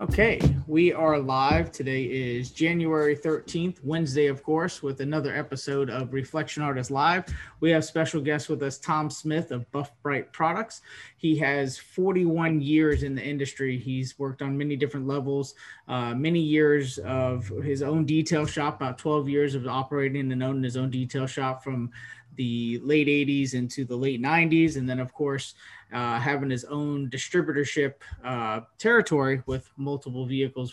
Okay, we are live. Today is January 13th, Wednesday, of course, with another episode of Reflection Artist Live. We have special guest with us, Tom Smith of BuffBright Products. He has 41 years in the industry. He's worked on many different levels, many years of his own detail shop, about 12 years of operating and owning his own detail shop from the late 80s into the late 90s, and then, of course, having his own distributorship territory with multiple vehicles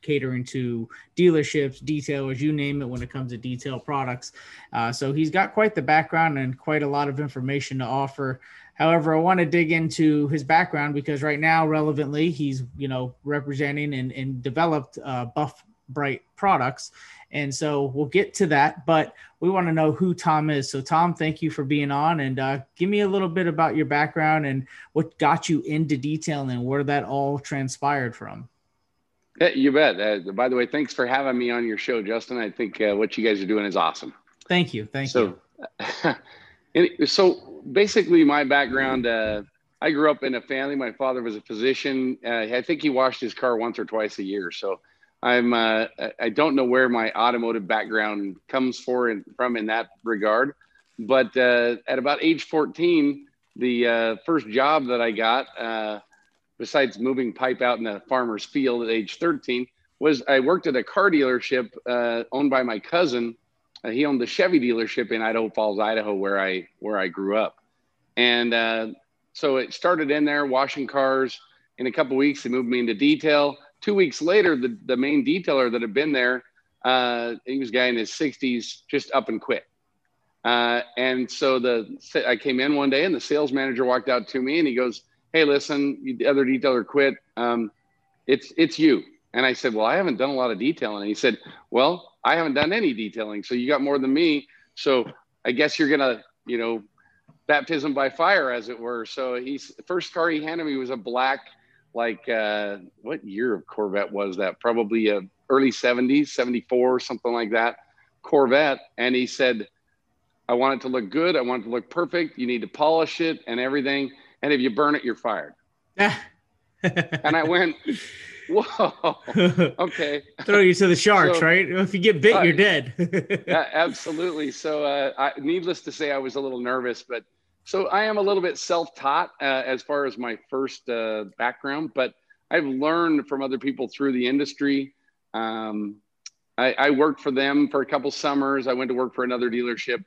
catering to dealerships, detailers, you name it, when it comes to detail products. So he's got quite the background and quite a lot of information to offer. However, I want to dig into his background because right now, relevantly, he's, you know, representing and developed BuffBright Products. And so we'll get to that, but we want to know who Tom is. So Tom, thank you for being on, and give me a little bit about your background and what got you into detailing and where that all transpired from. Yeah, you bet. By the way, thanks for having me on your show, Justin. I think what you guys are doing is awesome. Thank you. Thank you. So basically my background, I grew up in a family. My father was a physician. I think he washed his car once or twice a year. So I don't know where my automotive background comes from in that regard, but at about age 14, the first job that I got, besides moving pipe out in a farmer's field at age 13, was I worked at a car dealership owned by my cousin. He owned the Chevy dealership in Idaho Falls, Idaho, where I grew up, and so it started in there washing cars. In a couple weeks, they moved me into detail. 2 weeks later, the main detailer that had been there, he was a guy in his 60s, just up and quit. And so I came in one day and the sales manager walked out to me and he goes, "Hey, listen, the other detailer quit. It's you." And I said, "Well, I haven't done a lot of detailing." And he said, "Well, I haven't done any detailing. So you got more than me. So I guess you're going to, you know, baptism by fire, as it were." So the first car he handed me was a black, what year of Corvette was that? Probably early 70s, 74, something like that, Corvette. And he said, "I want it to look good. I want it to look perfect. You need to polish it and everything. And if you burn it, you're fired." And I went, "Whoa, okay." Throw you to the sharks, so, right? If you get bit, you're dead. Yeah, absolutely. So needless to say, I was a little nervous, but so I am a little bit self-taught as far as my first background, but I've learned from other people through the industry. I worked for them for a couple summers. I went to work for another dealership,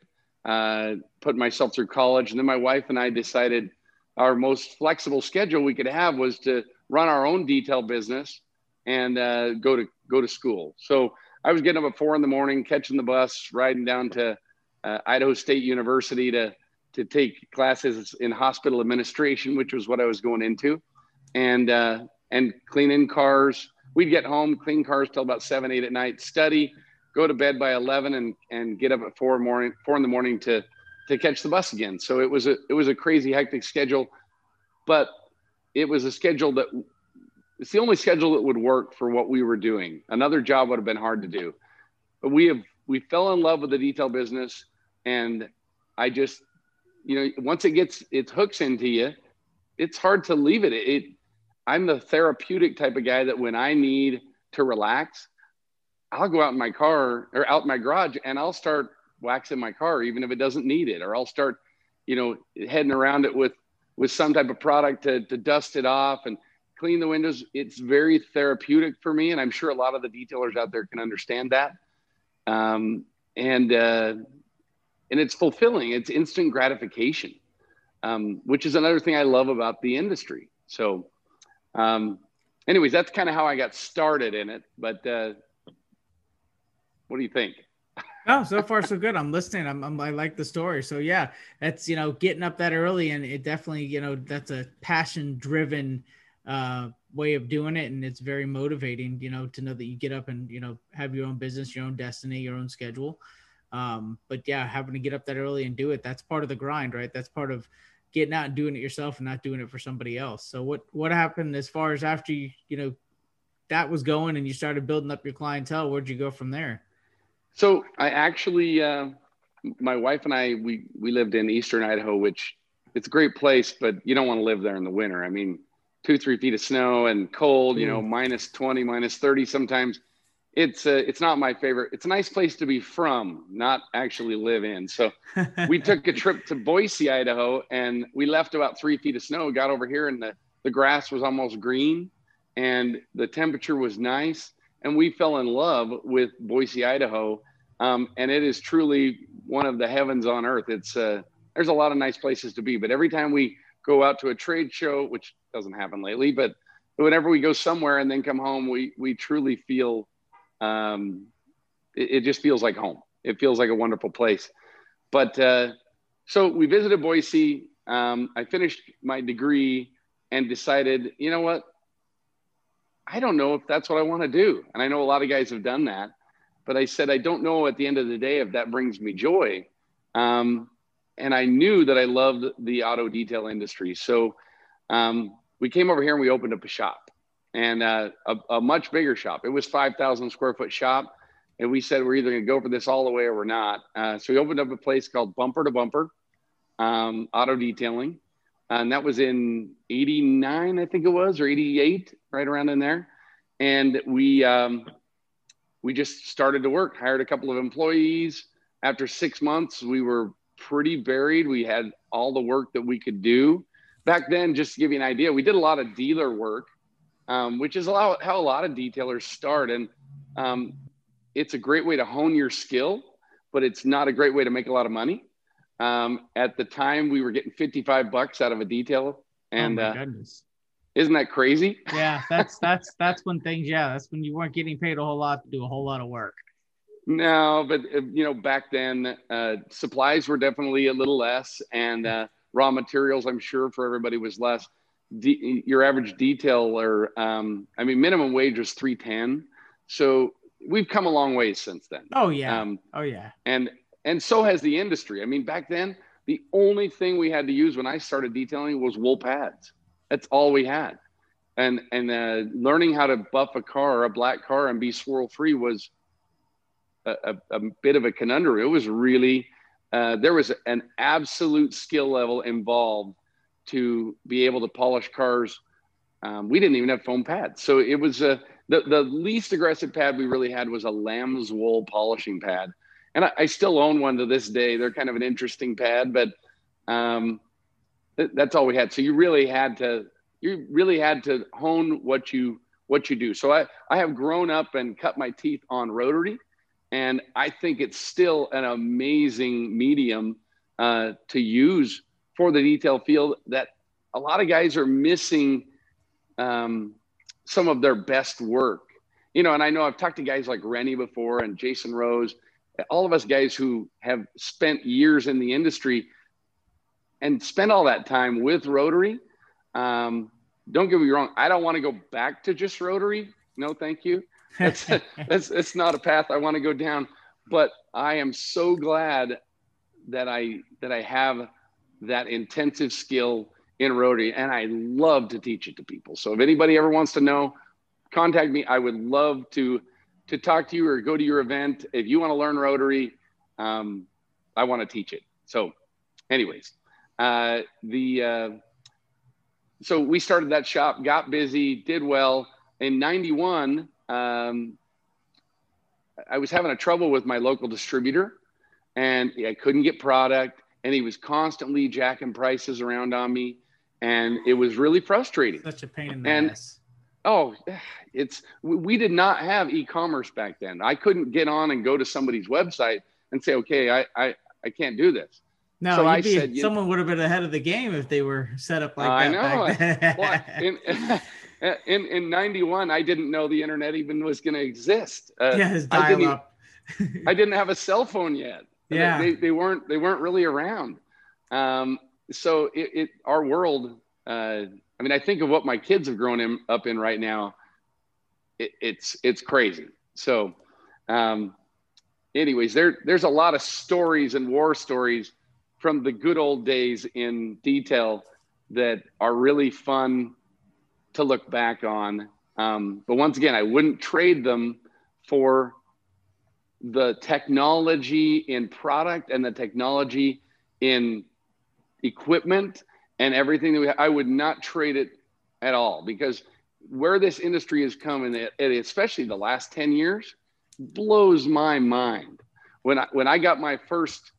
put myself through college. And then my wife and I decided our most flexible schedule we could have was to run our own detail business and go to school. So I was getting up at 4 a.m, catching the bus, riding down to Idaho State University to take classes in hospital administration, which was what I was going into, and cleaning cars. We'd get home, clean cars till about 7, 8 at night, study, go to bed by 11 and get up at 4 a.m. to catch the bus again. So it was a crazy hectic schedule, but it was a schedule it's the only schedule that would work for what we were doing. Another job would have been hard to do, but we fell in love with the detail business. And I just, you know, once it gets its hooks into you, it's hard to leave it. I'm the therapeutic type of guy that when I need to relax, I'll go out in my car or out in my garage and I'll start waxing my car, even if it doesn't need it, or I'll start, you know, heading around it with some type of product to dust it off and clean the windows. It's very therapeutic for me. And I'm sure a lot of the detailers out there can understand that. And it's fulfilling. It's instant gratification, which is another thing I love about the industry. So anyways, that's kind of how I got started in it. But what do you think? Oh, so far, so good. I'm listening. I like the story. So yeah, that's, you know, getting up that early, and it definitely, you know, that's a passion driven way of doing it. And it's very motivating, you know, to know that you get up and, you know, have your own business, your own destiny, your own schedule. But yeah, having to get up that early and do it, that's part of the grind, right? That's part of getting out and doing it yourself and not doing it for somebody else. So what happened as far as after you, you know, that was going and you started building up your clientele, where'd you go from there? So I actually, my wife and I, we lived in Eastern Idaho, which it's a great place, but you don't want to live there in the winter. I mean, 2-3 feet of snow and cold, you know, minus 20, minus 30. Sometimes it's not my favorite. It's a nice place to be from, not actually live in. So we took a trip to Boise, Idaho, and we left about 3 feet of snow, got over here and the grass was almost green and the temperature was nice. And we fell in love with Boise, Idaho. And it is truly one of the heavens on earth. It's there's a lot of nice places to be, but every time we go out to a trade show, which doesn't happen lately, but whenever we go somewhere and then come home, we truly feel, it just feels like home. It feels like a wonderful place. But so we visited Boise. I finished my degree and decided, you know what? I don't know if that's what I want to do. And I know a lot of guys have done that, but I said, I don't know at the end of the day if that brings me joy. And I knew that I loved the auto detail industry. So we came over here and we opened up a shop and a much bigger shop. It was 5,000 square foot shop. And we said, we're either going to go for this all the way or we're not. So we opened up a place called Bumper to Bumper Auto Detailing. And that was in 89, I think it was, or 88, right around in there. And we just started to work, hired a couple of employees. After 6 months, we were pretty buried. We had all the work that we could do. Back then, just to give you an idea, we did a lot of dealer work, which is how a lot of detailers start. And it's a great way to hone your skill, but it's not a great way to make a lot of money. At the time, we were getting $55 out of a detailer. And oh my goodness. Isn't that crazy? Yeah, that's when things, yeah, that's when you weren't getting paid a whole lot to do a whole lot of work. No, but you know, back then, supplies were definitely a little less, and raw materials, I'm sure, for everybody was less. Your average detailer, I mean, minimum wage was $3.10. So we've come a long way since then. Oh yeah, and so has the industry. I mean, back then, the only thing we had to use when I started detailing was wool pads. That's all we had, and learning how to buff a car, a black car, and be swirl free was a bit of a conundrum. It was really, there was an absolute skill level involved to be able to polish cars. We didn't even have foam pads. So it was the least aggressive pad we really had was a lamb's wool polishing pad. And I still own one to this day. They're kind of an interesting pad, but that's all we had. So you really had to hone what you do. So I have grown up and cut my teeth on rotary. And I think it's still an amazing medium to use for the detail field that a lot of guys are missing some of their best work. You know, and I know I've talked to guys like Rennie before and Jason Rose, all of us guys who have spent years in the industry and spent all that time with rotary. Don't get me wrong. I don't want to go back to just rotary. No, thank you. That's not a path I want to go down, but I am so glad that I have that intensive skill in rotary, and I love to teach it to people. So if anybody ever wants to know, contact me. I would love to talk to you or go to your event. If you want to learn rotary, I want to teach it. So anyways, so we started that shop, got busy, did well in 91. I was having a trouble with my local distributor and I couldn't get product, and he was constantly jacking prices around on me, and it was really frustrating. Such a pain in the ass. Oh, we did not have e-commerce back then. I couldn't get on and go to somebody's website and say, okay, I can't do this. No, so someone would have been ahead of the game if they were set up like that. I know. Back then. In 91, I didn't know the internet even was going to exist. Dial-up. I didn't have a cell phone yet. Yeah. They weren't really around. So our world I mean, I think of what my kids have grown up in right now. It's crazy. So, anyways, there's a lot of stories and war stories from the good old days in detail that are really fun to look back on. But once again, I wouldn't trade them for the technology in product and the technology in equipment and everything that we have. I would not trade it at all, because where this industry is coming, especially the last 10 years, blows my mind. When I got my first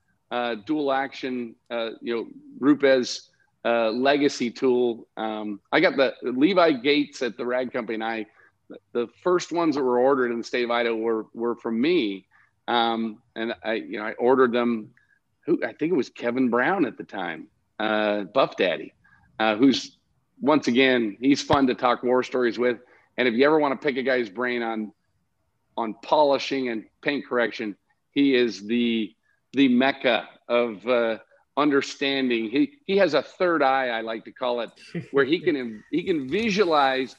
dual action, Rupes legacy tool, I got the Levi Gates at the Rag Company, and the first ones that were ordered in the state of Idaho were from me. And I ordered them. I think it was Kevin Brown at the time, Buff Daddy, who's, once again, he's fun to talk war stories with. And if you ever want to pick a guy's brain on polishing and paint correction, he is the mecca of understanding. He has a third eye, I like to call it, where he can visualize.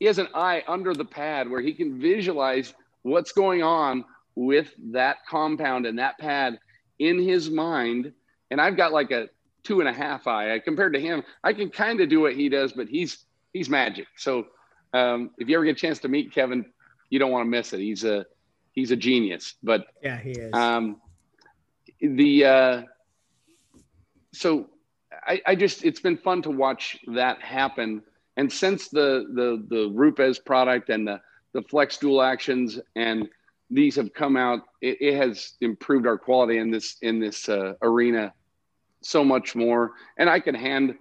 He has an eye under the pad where he can visualize what's going on with that compound and that pad in his mind. And I've got like a 2.5 eye compared to him. I can kind of do what he does, but he's magic. So if you ever get a chance to meet Kevin, you don't want to miss it. He's a genius. But yeah, he is. So it's been fun to watch that happen. And since the Rupes product and the Flex dual actions and these have come out, it has improved our quality in this arena so much more. And I can hand,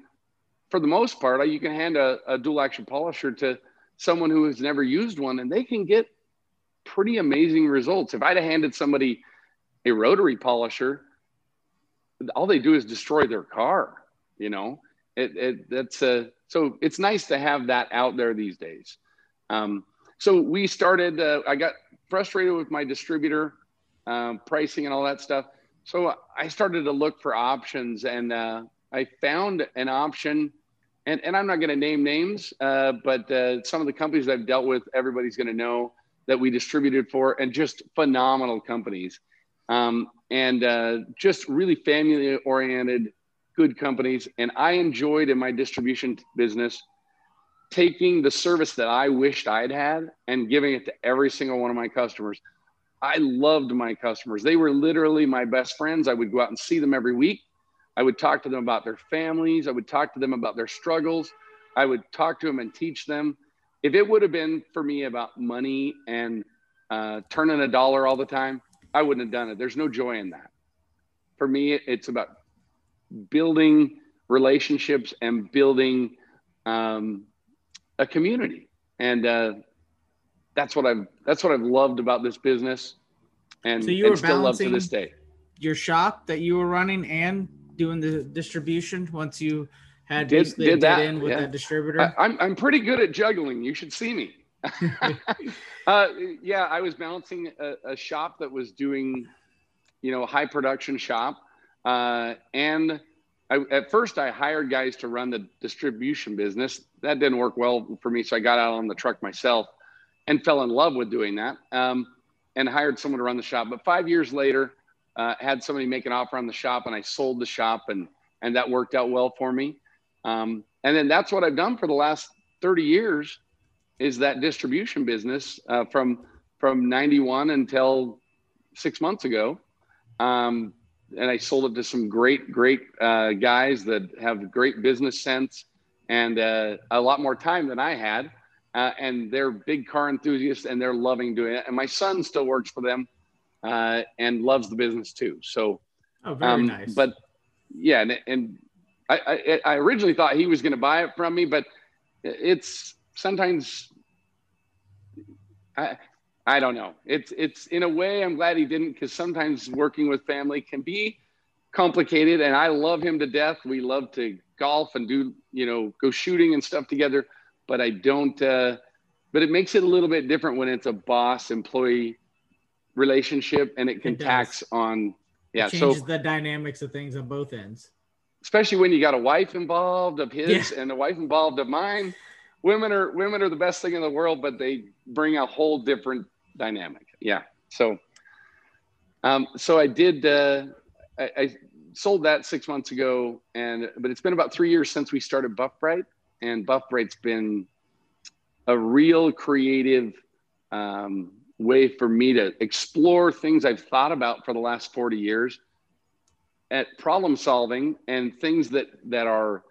for the most part, you can hand a dual action polisher to someone who has never used one, and they can get pretty amazing results. If I'd have handed somebody a rotary polisher, all they do is destroy their car, you know. So it's nice to have that out there these days. So we started, I got frustrated with my distributor, pricing and all that stuff. So I started to look for options, and I found an option, and I'm not going to name names, but some of the companies that I've dealt with, everybody's going to know that we distributed for, and just phenomenal companies, and just really family oriented, good companies. And I enjoyed in my distribution business taking the service that I wished I'd had and giving it to every single one of my customers. I loved my customers. They were literally my best friends. I would go out and see them every week. I would talk to them about their families. I would talk to them about their struggles. I would talk to them and teach them. If it would have been for me about money and turning a dollar all the time, I wouldn't have done it. There's no joy in that. For me, it's about building relationships and building a community, and that's what I've loved about this business, and still love to this day. Your shop that you were running and doing the distribution once you had did that in with that distributor. I'm pretty good at juggling. You should see me. I was balancing a shop that was doing, high production shop. And at first I hired guys to run the distribution business. That didn't work well for me. So I got out on the truck myself and fell in love with doing that, and hired someone to run the shop. But 5 years later, had somebody make an offer on the shop, and I sold the shop, and that worked out well for me. And then that's what I've done for the last 30 years is that distribution business, from 91 until 6 months ago. And I sold it to some great guys that have great business sense and a lot more time than I had. And they're big car enthusiasts, and they're loving doing it. And my son still works for them and loves the business too. So, very nice. But yeah, and I originally thought he was going to buy it from me, but it's sometimes I don't know. It's in a way, I'm glad he didn't, because sometimes working with family can be complicated, and I love him to death. We love to golf and do, go shooting and stuff together, but I don't, but it makes it a little bit different when it's a boss employee relationship, and it can tax on, yeah. It changes the dynamics of things on both ends. especially when you got a wife involved of his and a wife involved of mine. Women are the best thing in the world, but they bring a whole different dynamic. Yeah. So, I did, I sold that 6 months ago, but it's been about 3 years since we started BuffBright, and BuffBright's been a real creative way for me to explore things I've thought about for the last 40 years at problem solving, and things that are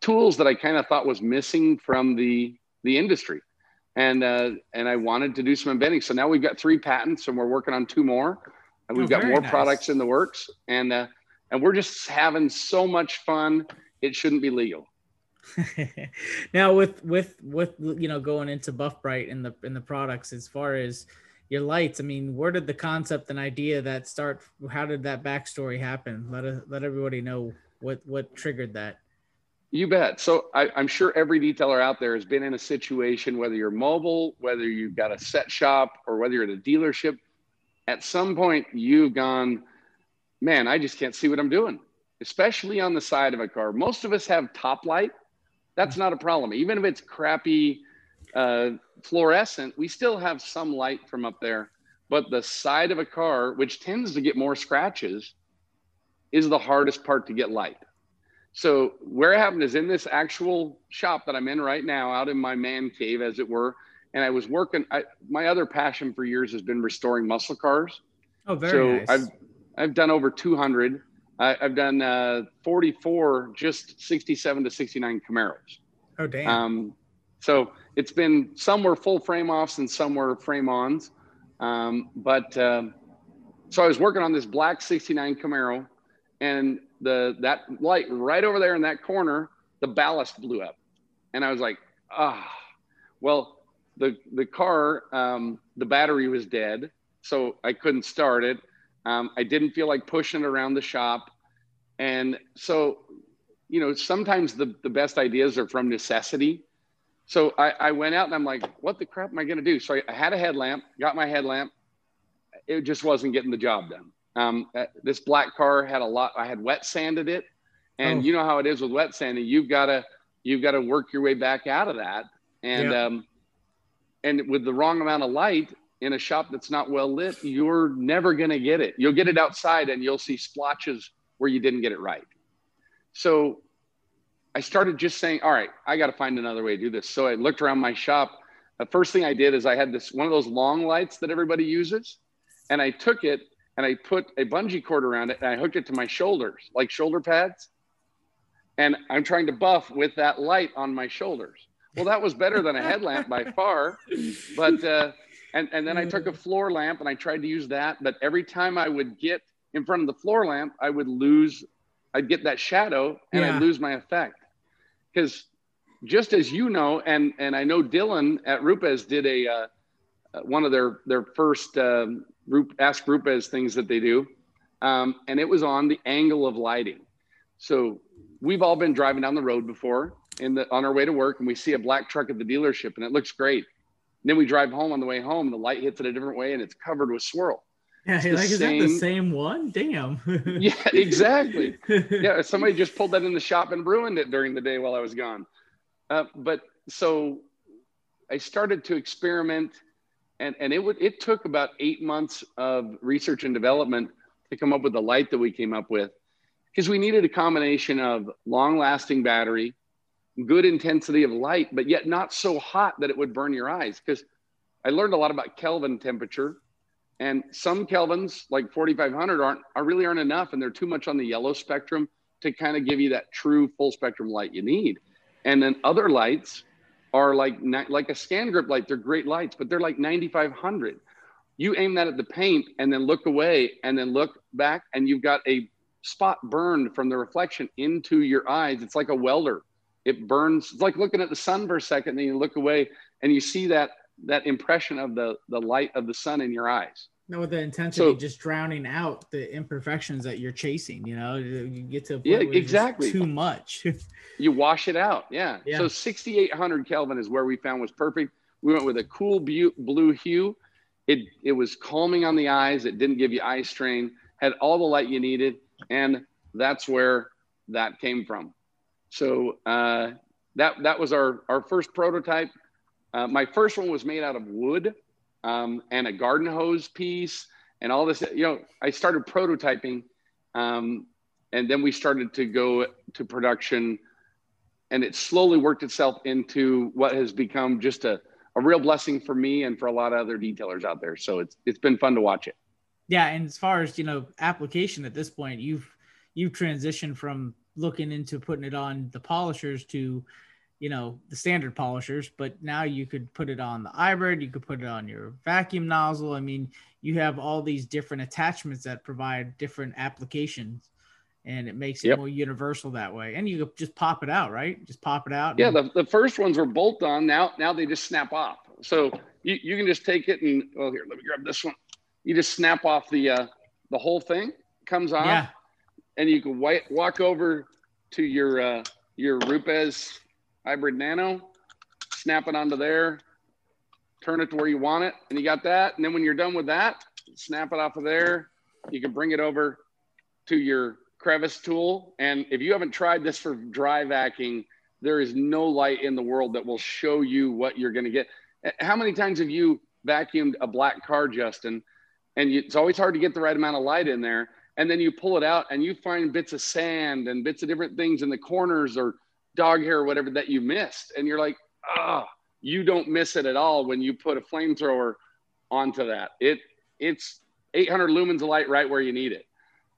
tools that I kind of thought was missing from the industry. And I wanted to do some inventing. So now we've got 3 patents and we're working on 2 more. And we've got more products in the works, and we're just having so much fun. It shouldn't be legal. Now with going into BuffBright and the products, as far as your lights, I mean, where did the concept and idea that start? How did that backstory happen? Let everybody know what triggered that. You bet. So I'm sure every detailer out there has been in a situation, whether you're mobile, whether you've got a set shop, or whether you're at a dealership. At some point you've gone, man, I just can't see what I'm doing, especially on the side of a car. Most of us have top light. That's not a problem. Even if it's crappy fluorescent, we still have some light from up there. But the side of a car, which tends to get more scratches, is the hardest part to get light. So where it happened is in this actual shop that I'm in right now, out in my man cave, as it were. And I was working, my other passion for years has been restoring muscle cars. Oh, very nice. I've done over 200. I've done 44, just 67 to 69 Camaros. Oh, damn. So it's been, some were full frame offs and some were frame ons. So I was working on this black 69 Camaro, and that light right over there in that corner, the ballast blew up. And I was like, well, the car, the battery was dead, so I couldn't start it. I didn't feel like pushing it around the shop. And so, sometimes the best ideas are from necessity. So I went out and I'm like, what the crap am I going to do? So I had a headlamp, got my headlamp. It just wasn't getting the job done. This black car had I had wet sanded it. And you know how it is with wet sanding. You've got to work your way back out of that. And, and with the wrong amount of light in a shop that's not well lit, you're never going to get it. You'll get it outside and you'll see splotches where you didn't get it right. So I started just saying, all right, I got to find another way to do this. So I looked around my shop. The first thing I did is I had this one of those long lights that everybody uses. And I took it and I put a bungee cord around it and I hooked it to my shoulders, like shoulder pads. And I'm trying to buff with that light on my shoulders. Well, that was better than a headlamp by far. But, and then I took a floor lamp and I tried to use that. But every time I would get in front of the floor lamp, I'd get that shadow and I'd lose my effect. Because just as you know, and I know Dylan at Rupes did one of their first Ask Rupes things that they do. And it was on the angle of lighting. So we've all been driving down the road before, on our way to work, and we see a black truck at the dealership and it looks great. And then we drive home. On the way home, the light hits it a different way and it's covered with swirl. Yeah, is that the same one? Damn. Yeah, exactly. Yeah, somebody just pulled that in the shop and ruined it during the day while I was gone. But so I started to experiment, and it took about 8 months of research and development to come up with the light that we came up with, because we needed a combination of long-lasting battery, good intensity of light, but yet not so hot that it would burn your eyes. Because I learned a lot about Kelvin temperature, and some Kelvins, like 4,500, really aren't enough, and they're too much on the yellow spectrum to kind of give you that true full spectrum light you need. And then other lights are like a ScanGrip light. They're great lights, but they're like 9,500. You aim that at the paint and then look away and then look back, and you've got a spot burned from the reflection into your eyes. It's like a welder. It burns. It's like looking at the sun for a second, and then you look away and you see that impression of the light of the sun in your eyes. No, with the intensity, just drowning out the imperfections that you're chasing, you get to a point where exactly too much. You wash it out. Yeah. So 6,800 Kelvin is where we found was perfect. We went with a cool blue hue. It was calming on the eyes. It didn't give you eye strain, had all the light you needed. And that's where that came from. So that was our first prototype. My first one was made out of wood and a garden hose piece and all this. You know, I started prototyping and then we started to go to production, and it slowly worked itself into what has become just a real blessing for me and for a lot of other detailers out there. So it's been fun to watch it. Yeah. And as far as, you know, application at this point, you've transitioned from looking into putting it on the polishers to, you know, the standard polishers, but now you could put it on the iBird, you could put it on your vacuum nozzle. I mean, you have all these different attachments that provide different applications, and it makes it more universal that way. And you could just pop it out, right? Just pop it out. Yeah. The first ones were bolt on. Now they just snap off. So you can just take it and, oh, here, let me grab this one. You just snap off the whole thing, comes off, and you can walk over to your Rupes Hybrid Nano, snap it onto there, turn it to where you want it, and you got that. And then when you're done with that, snap it off of there. You can bring it over to your crevice tool. And if you haven't tried this for dry vacuuming, there is no light in the world that will show you what you're going to get. How many times have you vacuumed a black car, Justin? And it's always hard to get the right amount of light in there. And then you pull it out and you find bits of sand and bits of different things in the corners or dog hair or whatever that you missed. And you're like, ah, you don't miss it at all when you put a flamethrower onto that. It's 800 lumens of light right where you need it.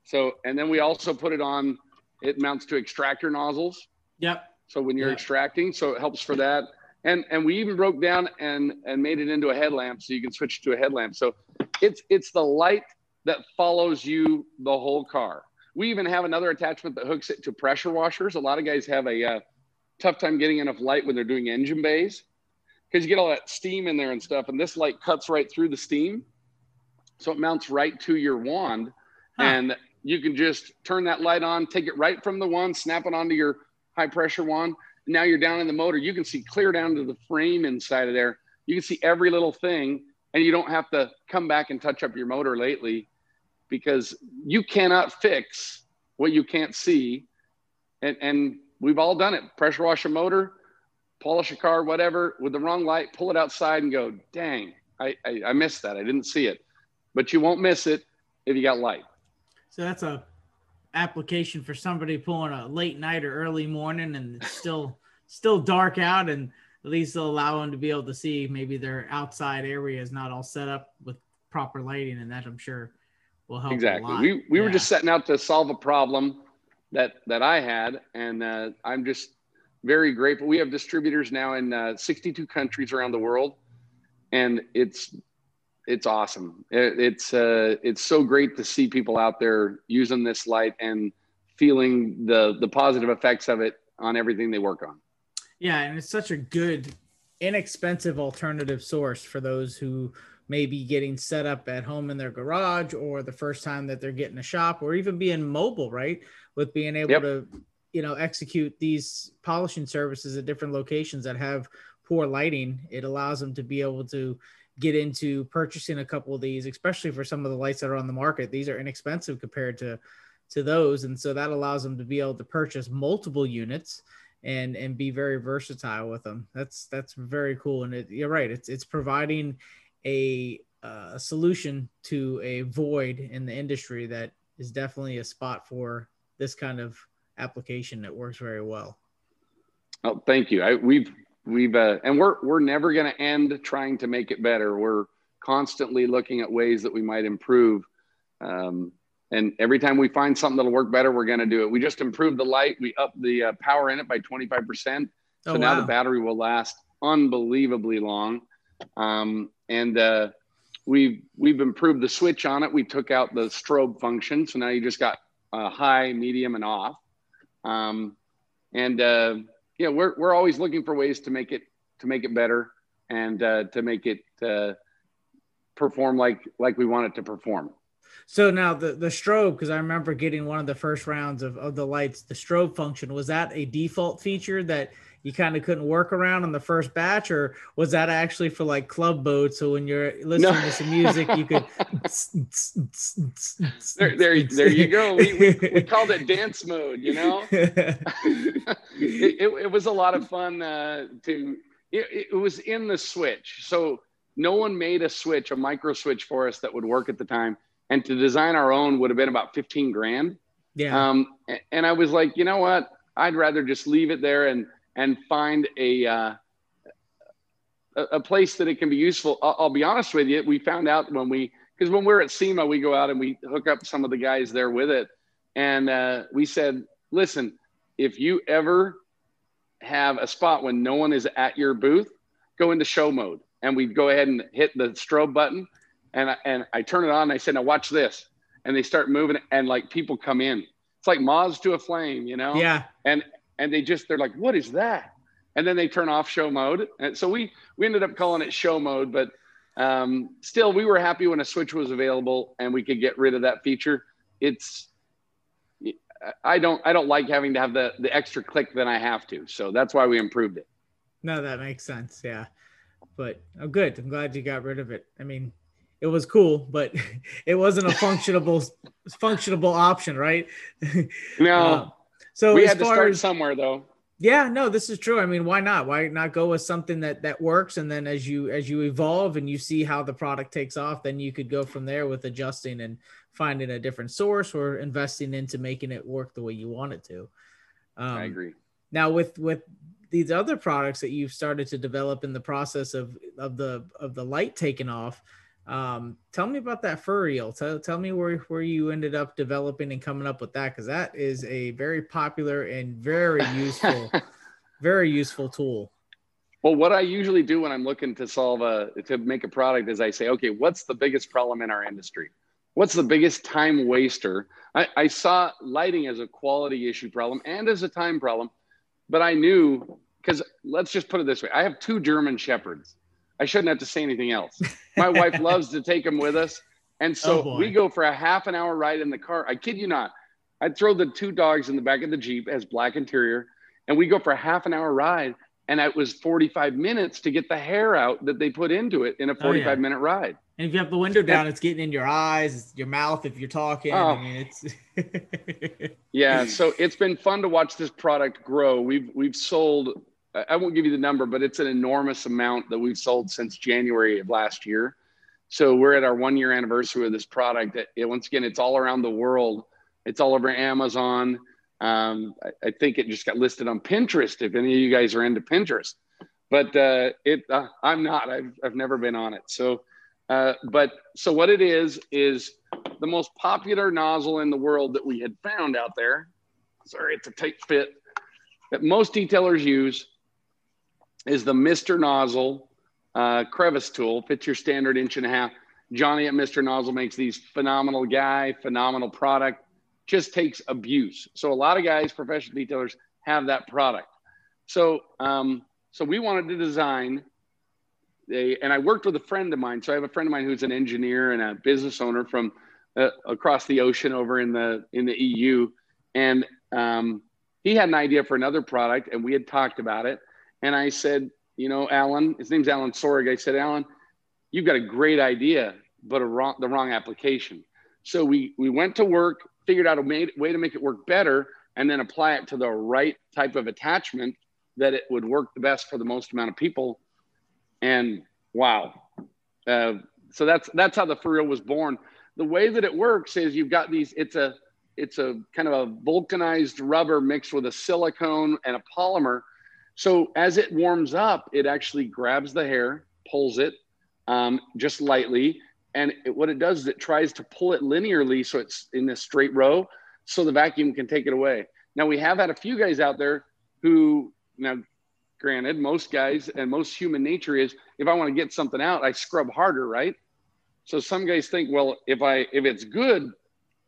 So, and then we also put it on, it mounts to extractor nozzles. Yep. So when you're extracting, so it helps for that. And we even broke down and made it into a headlamp, so you can switch to a headlamp. So it's the light that follows you the whole car. We even have another attachment that hooks it to pressure washers. A lot of guys have a tough time getting enough light when they're doing engine bays, because you get all that steam in there and stuff. And this light cuts right through the steam. So it mounts right to your wand. Huh. And you can just turn that light on, take it right from the wand, snap it onto your high pressure wand. Now you're down in the motor. You can see clear down to the frame inside of there. You can see every little thing, and you don't have to come back and touch up your motor lately, because you cannot fix what you can't see. And we've all done it. Pressure wash a motor, polish a car, whatever, with the wrong light, pull it outside and go, dang, I missed that. I didn't see it. But you won't miss it if you got light. So that's a application for somebody pulling a late night or early morning and it's still dark out, and at least they'll allow them to be able to see maybe their outside area is not all set up with proper lighting, and that I'm sure will help. Exactly. A lot. We were just setting out to solve a problem that I had, and I'm just very grateful. We have distributors now in 62 countries around the world, and it's awesome. It's so great to see people out there using this light and feeling the positive effects of it on everything they work on. Yeah. And it's such a good, inexpensive alternative source for those who may be getting set up at home in their garage, or the first time that they're getting a shop, or even being mobile, right? With being able to, you know, execute these polishing services at different locations that have poor lighting. It allows them to be able to get into purchasing a couple of these, especially for some of the lights that are on the market. These are inexpensive compared to those. And so that allows them to be able to purchase multiple units and be very versatile with them. That's very cool. And you're right. It's providing a solution to a void in the industry that is definitely a spot for this kind of application that works very well. Oh, thank you. And we're never going to end trying to make it better. We're constantly looking at ways that we might improve. And every time we find something that'll work better, we're going to do it. We just improved the light. We upped the power in it by 25%. So now the battery will last unbelievably long. We've improved the switch on it. We took out the strobe function. So now you just got high, medium, and off. Yeah, we're always looking for ways to make it better and to make it perform like we want it to perform. So now the strobe, because I remember getting one of the first rounds of the lights, the strobe function, was that a default feature that you kind of couldn't work around on the first batch, or was that actually for like club boats? So when you're listening to some music, you could. there you go. We called it dance mode, you know. It was a lot of fun it was in the Switch. So no one made a switch, a micro switch for us that would work at the time. And to design our own would have been about 15 grand. Yeah. And I was like, you know what? I'd rather just leave it there and find a place that it can be useful. I'll be honest with you. We found out because when we're at SEMA, we go out and we hook up some of the guys there with it. And we said, listen, if you ever have a spot when no one is at your booth, go into show mode. And we'd go ahead and hit the strobe button. And I turn it on and I said, now watch this. And they start moving and like people come in. It's like moths to a flame, you know? Yeah. And they're like, what is that? And then they turn off show mode. And so we ended up calling it show mode, but still we were happy when a switch was available and we could get rid of that feature. I don't like having to have the extra click than I have to. So that's why we improved it. No, that makes sense. Yeah. But oh, good. I'm glad you got rid of it. I mean, it was cool, but it wasn't a functionable option, right? No. So we had to start somewhere, though. Yeah, no, this is true. I mean, why not? Why not go with something that works, and then as you evolve and you see how the product takes off, then you could go from there with adjusting and finding a different source or investing into making it work the way you want it to. I agree. Now with these other products that you've started to develop in the process of the light taking off, tell me about that fur reel. Tell me where you ended up developing and coming up with that, because that is a very popular and very useful tool. Well, what I usually do when I'm looking to make a product is I say, okay, what's the biggest problem in our industry? What's the biggest time waster? I saw lighting as a quality issue problem and as a time problem, but I knew, because let's just put it this way. I have 2 German Shepherds. I shouldn't have to say anything else. My wife loves to take them with us. And so we go for a half an hour ride in the car. I kid you not. I'd throw the 2 dogs in the back of the Jeep, as black interior. And we go for a half an hour ride. And it was 45 minutes to get the hair out that they put into it in a 45 minute ride. And if you have the window down, it's getting in your eyes, it's your mouth, if you're talking. I mean, it's yeah. So it's been fun to watch this product grow. We've sold, I won't give you the number, but it's an enormous amount that we've sold since January of last year. So we're at our 1-year anniversary of this product. Once again, it's all around the world. It's all over Amazon. I think it just got listed on Pinterest, if any of you guys are into Pinterest. But I'm not. I've never been on it. So what it is the most popular nozzle in the world that we had found out there. Sorry, it's a tight fit. That most detailers use. Is the Mr. Nozzle crevice tool. Fits your standard 1.5 inches. Johnny at Mr. Nozzle makes these. Phenomenal guy, phenomenal product. Just takes abuse. So a lot of guys, professional detailers, have that product. So we wanted to design, and I worked with a friend of mine. So I have a friend of mine who's an engineer and a business owner from across the ocean over in the EU. And he had an idea for another product, and we had talked about it. And I said, you know, Alan, his name's Alan Sorg. I said, Alan, you've got a great idea, but the wrong application. So we went to work, figured out a way to make it work better, and then apply it to the right type of attachment that it would work the best for the most amount of people. And wow. So that's how the fur reel was born. The way that it works is you've got these, it's a kind of a vulcanized rubber mixed with a silicone and a polymer. So as it warms up, it actually grabs the hair, pulls it just lightly. And what it does is it tries to pull it linearly, so it's in a straight row, so the vacuum can take it away. Now, we have had a few guys out there who, now granted, most guys and most human nature is, if I want to get something out, I scrub harder, right? So some guys think, well, if it's good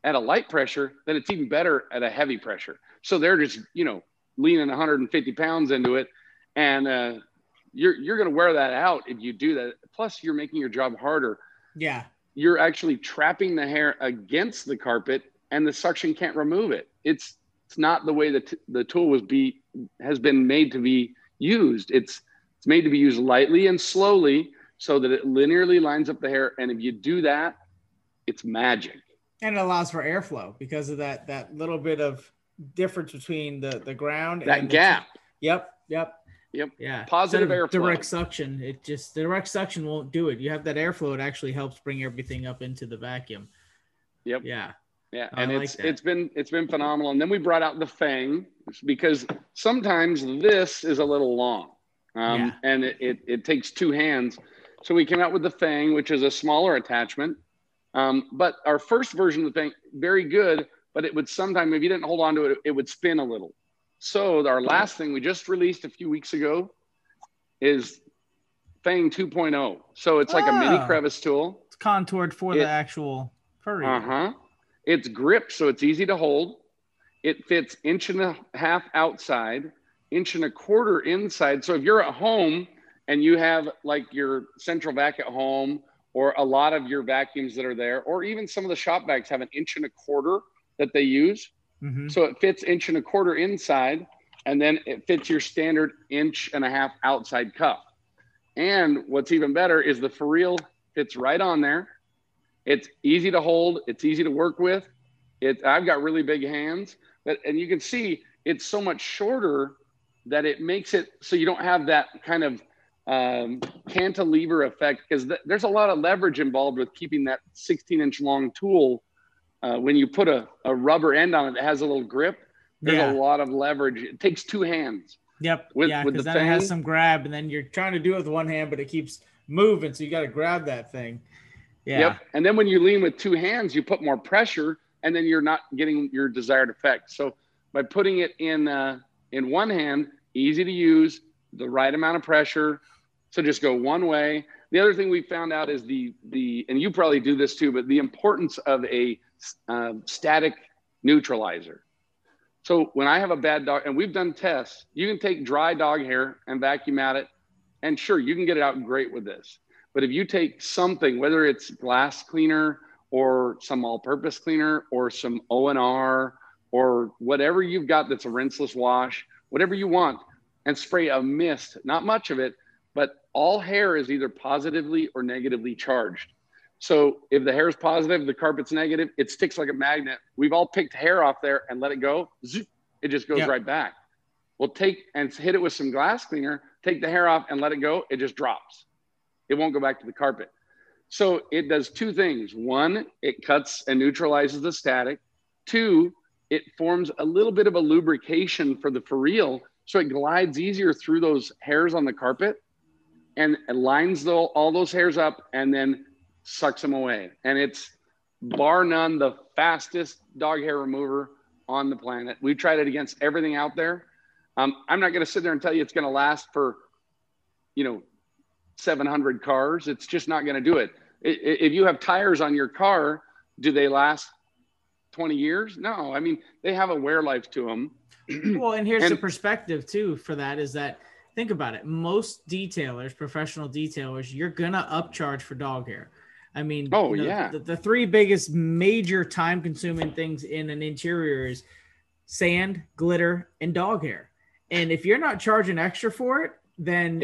at a light pressure, then it's even better at a heavy pressure. So they're just, you know, leaning 150 pounds into it, and you're going to wear that out if you do that. Plus, you're making your job harder. Yeah. you're actually trapping the hair against the carpet and the suction can't remove it. It's not the way that the tool has been made to be used. It's made to be used lightly and slowly so that it linearly lines up the hair. And if you do that, it's magic. And it allows for airflow because of that little bit of difference between the ground. That gap. Yep. Yeah. Positive airflow. Direct suction. Direct suction won't do it. You have that airflow. It actually helps bring everything up into the vacuum. Yep. Yeah. Yeah. And it's been phenomenal. And then we brought out the fang because sometimes this is a little long and it takes two hands. So we came out with the fang, which is a smaller attachment. But our first version of the fang, very good, but it would sometimes, if you didn't hold on to it, it would spin a little. So our last thing we just released a few weeks ago is Fang 2.0. So it's like a mini crevice tool. It's contoured for the actual furry. Uh-huh. It's grip, so it's easy to hold. It fits 1.5 inches outside, 1.25 inches inside. So if you're at home and you have like your central vac at home or a lot of your vacuums that are there, or even some of the shop vacs have 1.25 inches that they use. Mm-hmm. So it fits 1.25 inches inside, and then it fits your standard 1.5 inches outside cuff. And what's even better is the ferrule fits right on there. It's easy to hold. It's easy to work with. I've got really big hands, and you can see it's so much shorter that it makes it so you don't have that kind of cantilever effect, because there's a lot of leverage involved with keeping that 16-inch long tool. When you put a rubber end on it that has a little grip, there's a lot of leverage. It takes two hands. Yep. Because then it has some grab, and then you're trying to do it with one hand, but it keeps moving, so you got to grab that thing. Yeah. Yep. And then when you lean with two hands, you put more pressure, and then you're not getting your desired effect. So by putting it in one hand, easy to use, the right amount of pressure, so just go one way. The other thing we found out is and you probably do this too, but the importance of a static neutralizer. So when I have a bad dog, and we've done tests, you can take dry dog hair and vacuum at it, and sure, you can get it out great with this. But if you take something, whether it's glass cleaner or some all-purpose cleaner or some O&R or whatever you've got that's a rinseless wash, whatever you want, and spray a mist, not much of it, but all hair is either positively or negatively charged. So if the hair is positive, the carpet's negative, it sticks like a magnet. We've all picked hair off there and let it go. Zoop, it just goes right back. We'll take and hit it with some glass cleaner, take the hair off and let it go. It just drops. It won't go back to the carpet. So it does two things. One, it cuts and neutralizes the static. Two, it forms a little bit of a lubrication for the ferrule, so it glides easier through those hairs on the carpet and lines all those hairs up and then sucks them away. And it's bar none the fastest dog hair remover on the planet. We tried it against everything out there. I'm not going to sit there and tell you it's going to last for, 700 cars. It's just not going to do it. If you have tires on your car, do they last 20 years? No. I mean, they have a wear life to them. Well, and here's the perspective too for that is that, think about it. Most detailers, professional detailers, you're going to upcharge for dog hair. I mean, the three biggest major time consuming things in an interior is sand, glitter, and dog hair. And if you're not charging extra for it, then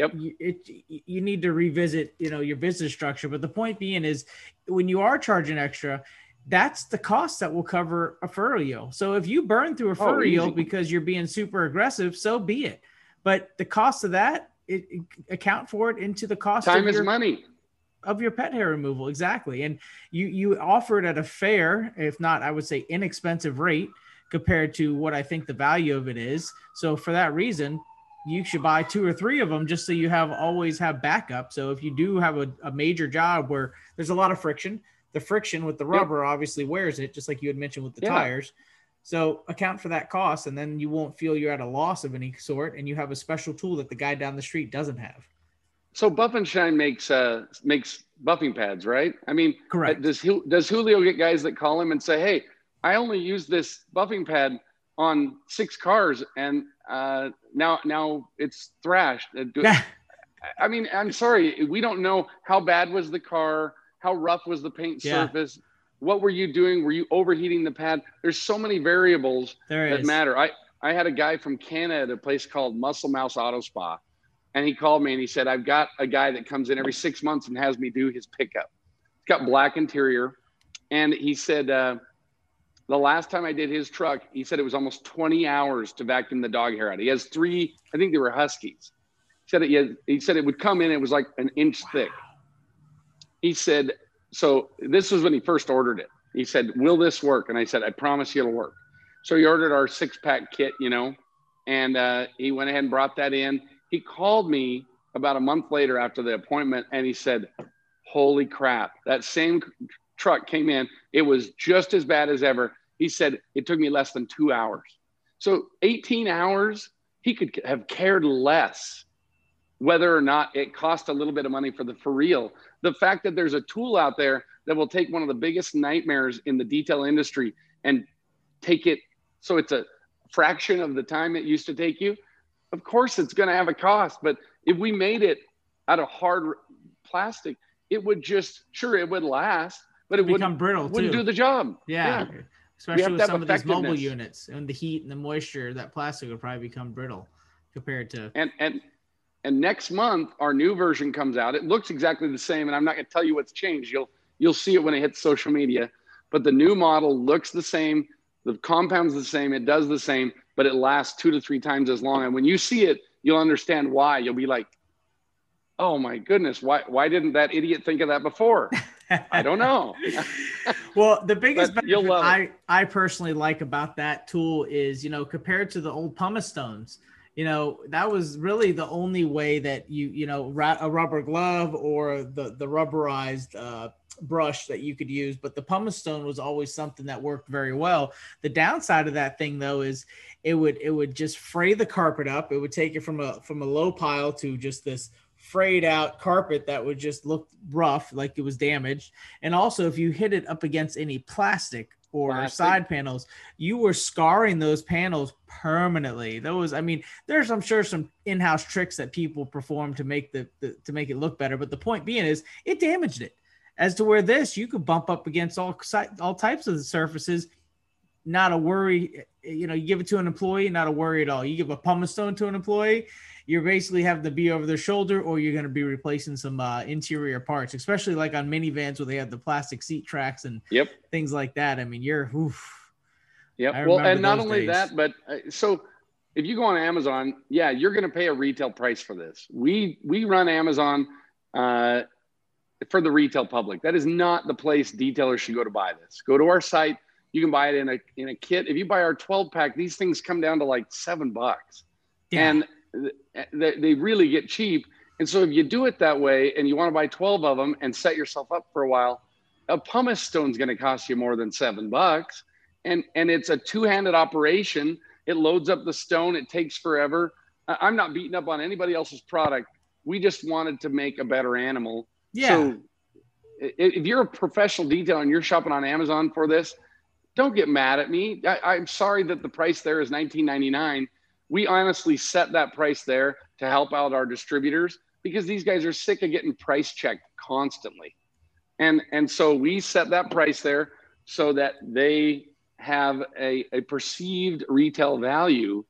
you need to revisit, your business structure. But the point being is when you are charging extra, that's the cost that will cover a ferrule. So if you burn through a ferrule because you're being super aggressive, so be it. But the cost of that, account for it into the cost of your, is money of your pet hair removal. Exactly. And you offer it at a fair, if not, I would say inexpensive rate compared to what I think the value of it is. So for that reason, you should buy 2 or 3 of them just so you always have backup. So if you do have a major job where there's a lot of friction, the friction with the rubber obviously wears it, just like you had mentioned with the tires. So account for that cost, and then you won't feel you're at a loss of any sort, and you have a special tool that the guy down the street doesn't have. So Buff and Shine makes buffing pads, right? I mean, correct. Does Julio get guys that call him and say, hey, I only use this buffing pad on 6 cars, and now it's thrashed. I mean, I'm sorry. We don't know how bad was the car, How rough was the paint surface? What were you doing? Were you overheating the pad? There's so many variables that matter. I had a guy from Canada at a place called Muscle Mouse Auto Spa, and he called me and he said, I've got a guy that comes in every 6 months and has me do his pickup. It's got black interior. And he said, the last time I did his truck, he said it was almost 20 hours to vacuum the dog hair out. He has three, I think they were Huskies. He said it would come in, it was like an inch thick. He said, so this was when he first ordered it. He said, will this work? And I said, I promise you it'll work. So he ordered our 6-pack kit, you know, and he went ahead and brought that in. He called me about a month later after the appointment, and he said, holy crap, that same truck came in. It was just as bad as ever. He said, it took me less than 2 hours. So 18 hours, he could have cared less whether or not it cost a little bit of money for real. The fact that there's a tool out there that will take one of the biggest nightmares in the detail industry and take it, so it's a fraction of the time it used to take you. Of course it's going to have a cost, but if we made it out of hard plastic, it would just, sure, it would last, but it become brittle too. Wouldn't do the job. Yeah. Especially with some of these mobile units and the heat and the moisture, that plastic would probably become brittle compared to. And next month, our new version comes out. It looks exactly the same, and I'm not going to tell you what's changed. You'll see it when it hits social media. But the new model looks the same. The compound's the same. It does the same, but it lasts 2 to 3 times as long. And when you see it, you'll understand why. You'll be like, oh, my goodness, why didn't that idiot think of that before? I don't know. Well, the biggest benefit I personally like about that tool is, you know, compared to the old pumice stones, you know, that was really the only way that you know, a rubber glove or the rubberized brush that you could use. But the pumice stone was always something that worked very well. The downside of that thing, though, is it would just fray the carpet up. It would take it from a low pile to just this frayed out carpet that would just look rough, like it was damaged. And also, if you hit it up against any plastic or side panels, you were scarring those panels permanently. Those, I mean, there's, I'm sure, some in-house tricks that people perform to make to make it look better. But the point being is it damaged it, as to where this, you could bump up against all types of the surfaces. Not a worry, you know, you give it to an employee, not a worry at all. You give a pumice stone to an employee, you're basically having to be over their shoulder, or you're going to be replacing some interior parts, especially like on minivans where they have the plastic seat tracks and things like that. I mean, you're, well, and not only that, but so if you go on Amazon, you're going to pay a retail price for this. We run Amazon for the retail public. That is not the place detailers should go to buy this. Go to our site. You can buy it in a kit. If you buy our 12-pack, these things come down to like $7, and they really get cheap. And so if you do it that way and you want to buy 12 of them and set yourself up for a while, a pumice stone's going to cost you more than $7. And it's a two-handed operation. It loads up the stone. It takes forever. I'm not beating up on anybody else's product. We just wanted to make a better animal. Yeah. So if you're a professional detailer and you're shopping on Amazon for this, don't get mad at me. I'm sorry that the price there is $19.99. We honestly set that price there to help out our distributors because these guys are sick of getting price checked constantly. And so we set that price there so that they have a perceived retail value.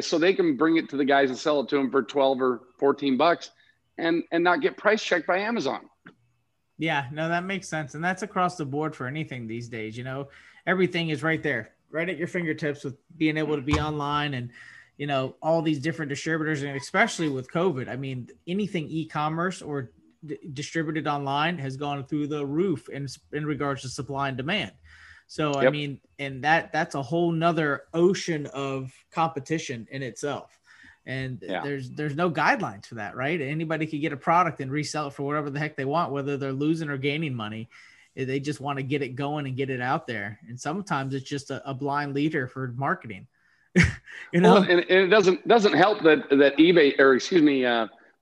So they can bring it to the guys and sell it to them for 12 or 14 bucks and not get price checked by Amazon. Yeah, no, that makes sense. And that's across the board for anything these days. You know, everything is right there, right at your fingertips with being able to be online and, you know, all these different distributors, and especially with COVID. I mean, anything e-commerce or distributed online has gone through the roof in regards to supply and demand. So, I mean, and that's a whole nother ocean of competition in itself. And there's no guidelines for that, right? Anybody could get a product and resell it for whatever the heck they want, whether they're losing or gaining money. They just want to get it going and get it out there. And sometimes it's just a blind leader for marketing. You know, well, and it doesn't help that eBay or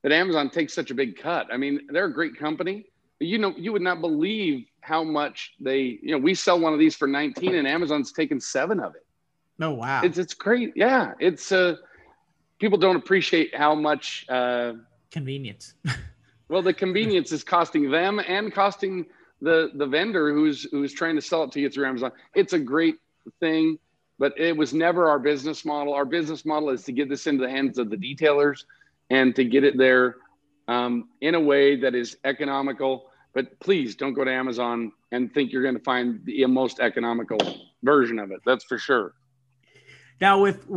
that Amazon takes such a big cut. I mean, they're a great company. But you know, you would not believe how much they. You know, we sell one of these for $19, and Amazon's taken $7 of it. No, wow, it's great. Yeah, it's. People don't appreciate how much convenience. Well, the convenience is costing them and costing the vendor who's trying to sell it to you through Amazon. It's a great thing, but it was never our business model. Our business model is to get this into the hands of the detailers and to get it there in a way that is economical. But please don't go to Amazon and think you're going to find the most economical version of it. That's for sure. Now with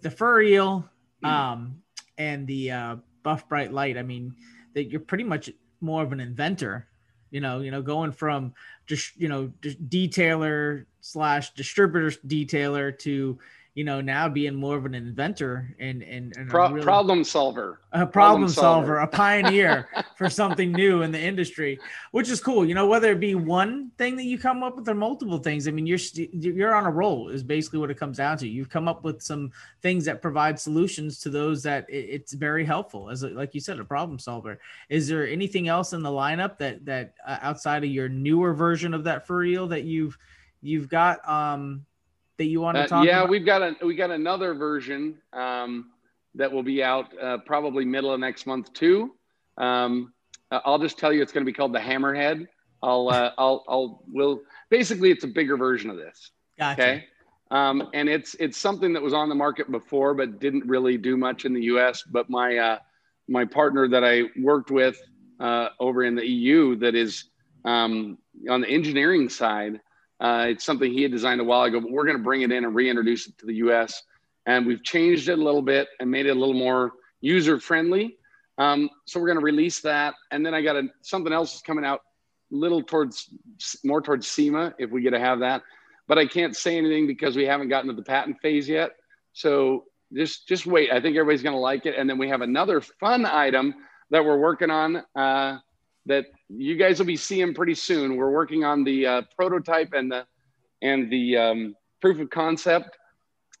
the fur eel and the BuffBright light, I mean, that you're pretty much more of an inventor, you know, going from just, detailer / distributor detailer to, now being more of an inventor and a problem solver, a pioneer for something new in the industry, which is cool. You know, whether it be one thing that you come up with or multiple things, I mean, you're on a roll is basically what it comes down to. You've come up with some things that provide solutions to those that it's very helpful as, like you said, a problem solver. Is there anything else in the lineup that outside of your newer version of that fur reel that you've got, that you want to talk about? We've got another version that will be out probably middle of next month too. I'll just tell you it's going to be called the Hammerhead. We'll basically, it's a bigger version of this. Gotcha. Okay. And it's something that was on the market before but didn't really do much in the US, but my partner that I worked with over in the EU that is on the engineering side, it's something he had designed a while ago, but we're going to bring it in and reintroduce it to the US. And we've changed it a little bit and made it a little more user-friendly. So we're going to release that. And then I got something else coming out more towards SEMA if we get to have that, but I can't say anything because we haven't gotten to the patent phase yet. So just wait. I think everybody's going to like it. And then we have another fun item that we're working on, that you guys will be seeing pretty soon. We're working on the prototype and the proof of concept.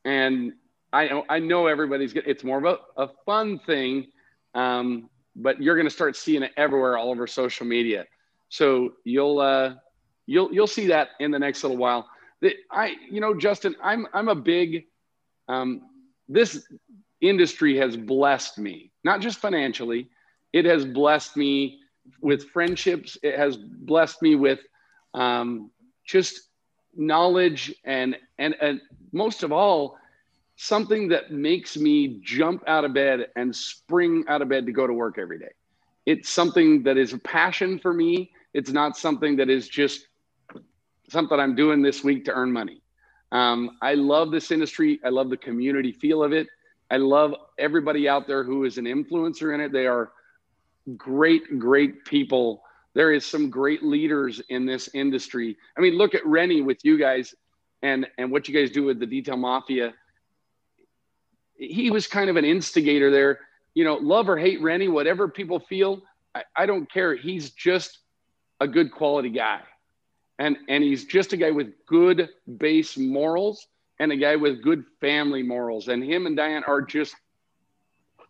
And I know it's more of a fun thing, but you're going to start seeing it everywhere, all over social media. So you'll see that in the next little while. Justin, I'm a big, this industry has blessed me, not just financially. It has blessed me with friendships. It has blessed me with just knowledge and most of all, something that makes me jump out of bed and spring out of bed to go to work every day. It's something that is a passion for me. It's not something that is just something I'm doing this week to earn money. I love this industry. I love the community feel of it. I love everybody out there who is an influencer in it. They are great people. There is some great leaders in this industry. I mean, look at Rennie with you guys and what you guys do with the Detail Mafia. He was kind of an instigator there. Love or hate Rennie, whatever people feel, I don't care. He's just a good quality guy. And he's just a guy with good base morals and a guy with good family morals. And him and Diane are just,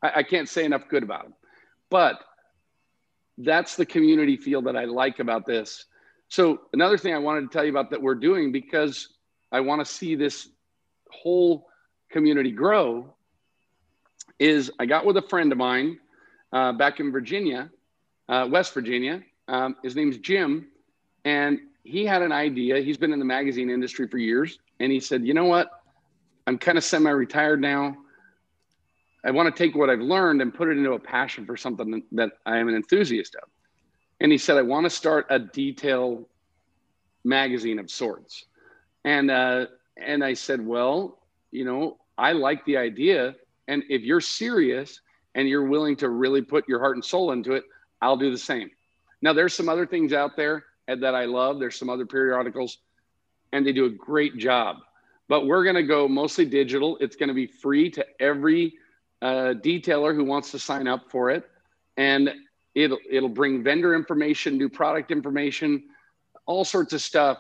I can't say enough good about him. But that's the community feel that I like about this. So another thing I wanted to tell you about that we're doing, because I want to see this whole community grow, is I got with a friend of mine back in Virginia, West Virginia. His name's Jim. And he had an idea. He's been in the magazine industry for years. And he said, you know what? I'm kind of semi-retired now. I want to take what I've learned and put it into a passion for something that I am an enthusiast of. And he said, I want to start a detail magazine of sorts. And I said, well, I like the idea. And if you're serious and you're willing to really put your heart and soul into it, I'll do the same. Now, there's some other things out there that I love. There's some other periodicals and they do a great job, but we're going to go mostly digital. It's going to be free to every detailer who wants to sign up for it, and it'll bring vendor information, new product information, all sorts of stuff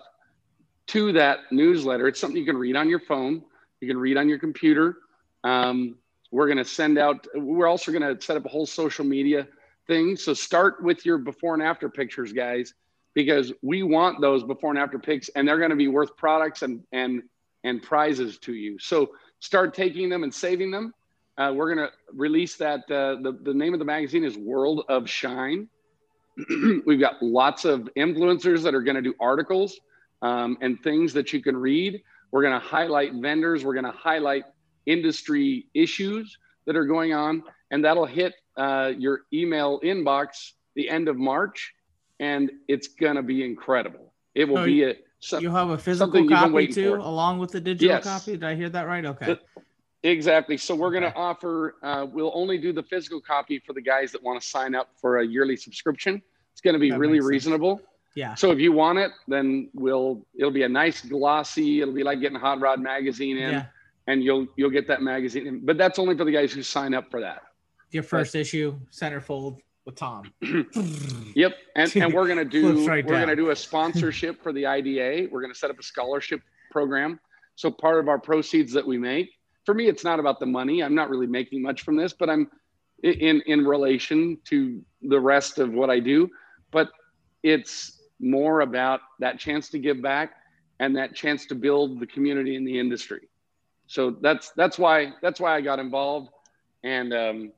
to that newsletter. It's something you can read on your phone, you can read on your computer. We're also going to set up a whole social media thing. So start with your before and after pictures, guys, because we want those before and after pics, and they're going to be worth products and prizes to you. So start taking them and saving them. We're going to release that. The name of the magazine is World of Shine. We've got lots of influencers that are going to do articles and things that you can read. We're going to highlight vendors. We're going to highlight industry issues that are going on. And that'll hit your email inbox the end of March. And it's going to be incredible. It will be a, you have a physical copy too, along with the digital copy? Did I hear that right? Okay. Exactly. So we're going to offer, we'll only do the physical copy for the guys that want to sign up for a yearly subscription. It's going to be really reasonable. Yeah. So if you want it, then it'll be a nice glossy, it'll be like getting Hot Rod magazine in and you'll get that magazine in. But that's only for the guys who sign up for that. Your first issue, centerfold with Tom. Yep. And we're going to do, a sponsorship for the IDA. We're going to set up a scholarship program. So part of our proceeds that we make, for me, it's not about the money. I'm not really making much from this, but I'm in relation to the rest of what I do. But it's more about that chance to give back and that chance to build the community in the industry. So that's why I got involved. And,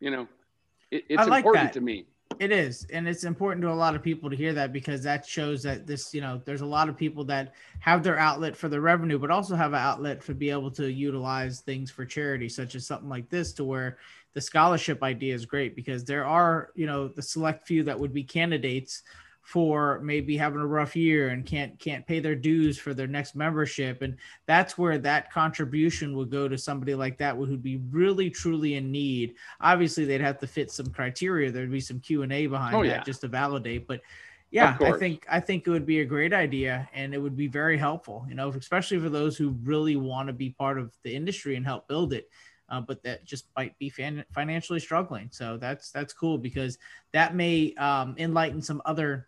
you know, it's important to me. It is. And it's important to a lot of people to hear that, because that shows that this, you know, there's a lot of people that have their outlet for the revenue, but also have an outlet for be able to utilize things for charity, such as something like this, to where the scholarship idea is great, because there are, you know, the select few that would be candidates for maybe having a rough year and can't pay their dues for their next membership. And that's where that contribution would go to somebody like that, who would be really, truly in need. Obviously they'd have to fit some criteria. There'd be some Q&A behind that just to validate, but yeah, I think it would be a great idea, and it would be very helpful, you know, especially for those who really want to be part of the industry and help build it. But that just might be financially struggling. So that's cool, because that may enlighten some other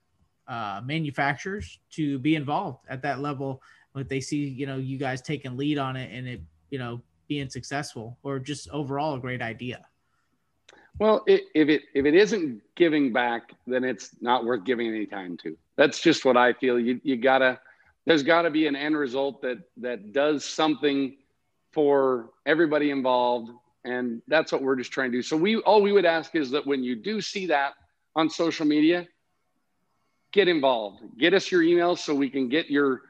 manufacturers to be involved at that level, but they see, you know, you guys taking lead on it and it, you know, being successful, or just overall a great idea. Well, if it isn't giving back, then it's not worth giving any time to. That's just what I feel. There's gotta be an end result that does something for everybody involved. And that's what we're just trying to do. So all we would ask is that when you do see that on social media, get involved, get us your email so we can get your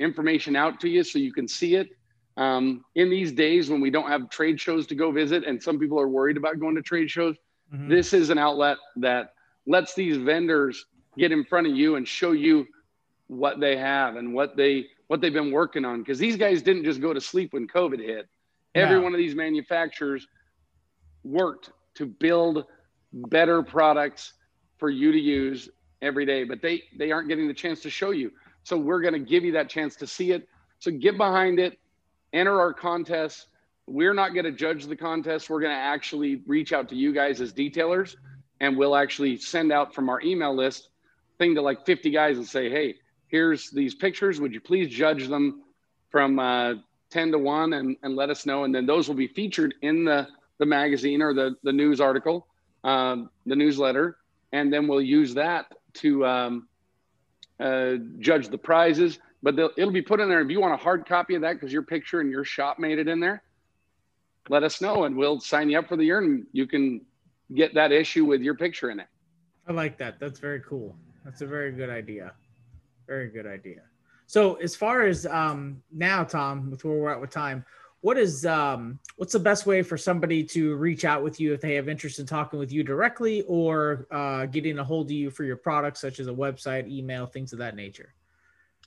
information out to you so you can see it. In these days when we don't have trade shows to go visit, and some people are worried about going to trade shows, this is an outlet that lets these vendors get in front of you and show you what they have and what they've been working on. Because these guys didn't just go to sleep when COVID hit. Every one of these manufacturers worked to build better products for you to use every day, but they aren't getting the chance to show you. So we're going to give you that chance to see it. So get behind it, enter our contest. We're not going to judge the contest. We're going to actually reach out to you guys as detailers, and we'll actually send out from our email list thing to like 50 guys and say, hey, here's these pictures. Would you please judge them from 10 to 1 and let us know. And then those will be featured in the magazine or the news article, the newsletter. And then we'll use that to judge the prizes, but it'll be put in there. If you want a hard copy of that because your picture and your shop made it in there, let us know and we'll sign you up for the year, and you can get that issue with your picture in it. I like that. That's very cool. That's a very good idea. Very good idea. So as far as now, Tom, with where we're at with time, what's the best way for somebody to reach out with you if they have interest in talking with you directly, or getting a hold of you for your products, such as a website, email, things of that nature?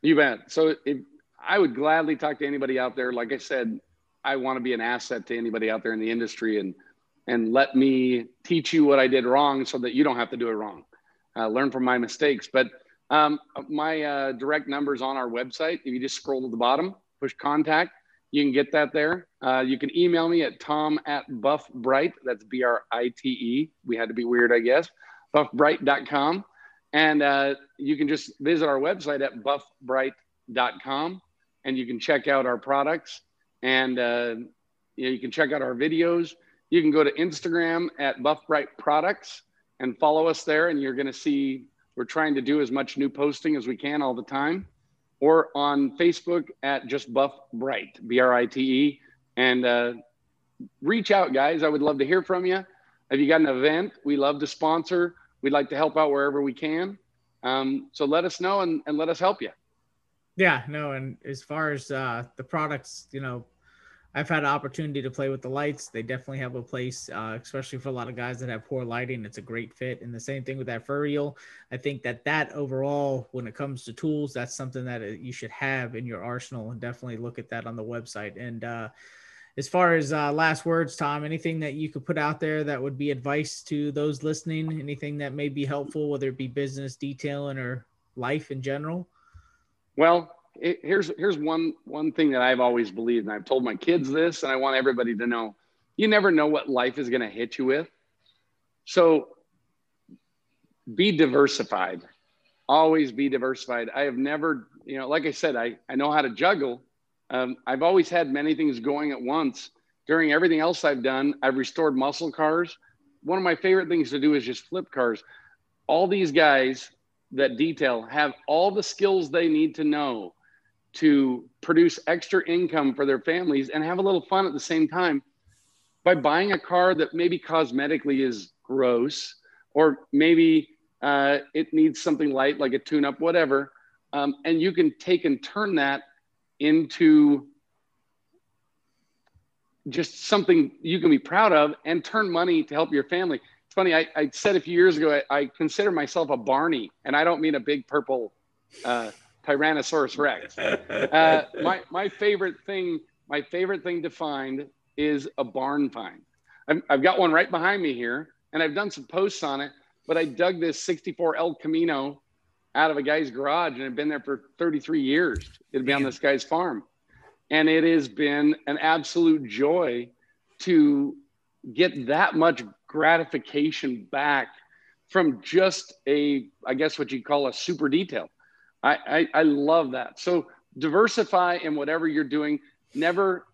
You bet. So I would gladly talk to anybody out there. Like I said, I want to be an asset to anybody out there in the industry, and let me teach you what I did wrong so that you don't have to do it wrong. Learn from my mistakes. But my direct number's on our website. If you just scroll to the bottom, push contact, you can get that there. You can email me at tom@buffbright. That's BRITE. We had to be weird, I guess. Buffbright.com. And you can just visit our website at buffbright.com, and you can check out our products, and you can check out our videos. You can go to Instagram at BuffBright Products and follow us there. And you're going to see, we're trying to do as much new posting as we can all the time, or on Facebook at just Buff Bright, BRITE. And reach out, guys. I would love to hear from you. If you got an event, we love to sponsor. We'd like to help out wherever we can. So let us know and let us help you. Yeah, no. And as far as the products, you know, I've had an opportunity to play with the lights. They definitely have a place, especially for a lot of guys that have poor lighting. It's a great fit. And the same thing with that furial. I think that overall, when it comes to tools, that's something that you should have in your arsenal, and definitely look at that on the website. And as far as last words, Tom, anything that you could put out there that would be advice to those listening, anything that may be helpful, whether it be business, detailing, or life in general? Well, here's one thing that I've always believed, and I've told my kids this, and I want everybody to know: you never know what life is going to hit you with. So be diversified. Always be diversified. I have never, you know, like I said, I know how to juggle. I've always had many things going at once. During everything else I've done, I've restored muscle cars. One of my favorite things to do is just flip cars. All these guys that detail have all the skills they need to know to produce extra income for their families and have a little fun at the same time by buying a car that maybe cosmetically is gross, or maybe it needs something light like a tune-up, whatever. And you can take and turn that into just something you can be proud of and turn money to help your family. It's funny, I said a few years ago, I consider myself a Barney, and I don't mean a big purple Tyrannosaurus Rex. My favorite thing to find is a barn find. I've got one right behind me here, and I've done some posts on it, but I dug this 64 El Camino out of a guy's garage, and it'd been there for 33 years. It'd been on this guy's farm. And it has been an absolute joy to get that much gratification back from just a, I guess what you'd call a super detail. I love that. So diversify in whatever you're doing. Never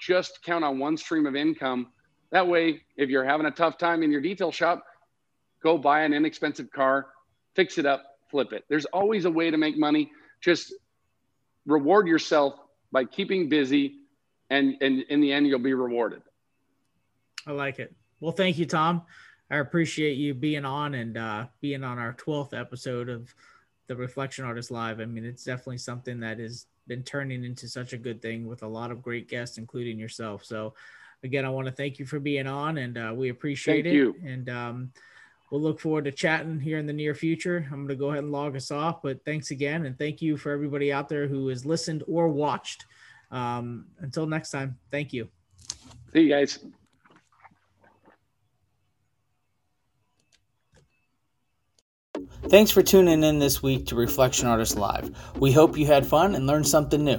just count on one stream of income. That way, if you're having a tough time in your detail shop, go buy an inexpensive car, fix it up, flip it. There's always a way to make money. Just reward yourself by keeping busy, and in the end, you'll be rewarded. I like it. Well, thank you, Tom. I appreciate you being on, and being on our 12th episode of the Reflection Artist Live. I mean, it's definitely something that has been turning into such a good thing with a lot of great guests, including yourself. So again, I want to thank you for being on, and we appreciate it. And we'll look forward to chatting here in the near future. I'm going to go ahead and log us off, but thanks again. And thank you for everybody out there who has listened or watched. Until next time. Thank you. See you guys. Thanks for tuning in this week to Reflection Artist Live. We hope you had fun and learned something new.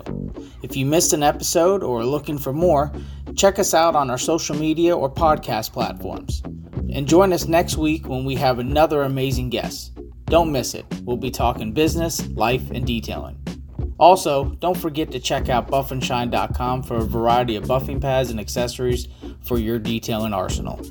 If you missed an episode or are looking for more, check us out on our social media or podcast platforms. And join us next week when we have another amazing guest. Don't miss it. We'll be talking business, life, and detailing. Also, don't forget to check out buffandshine.com for a variety of buffing pads and accessories for your detailing arsenal.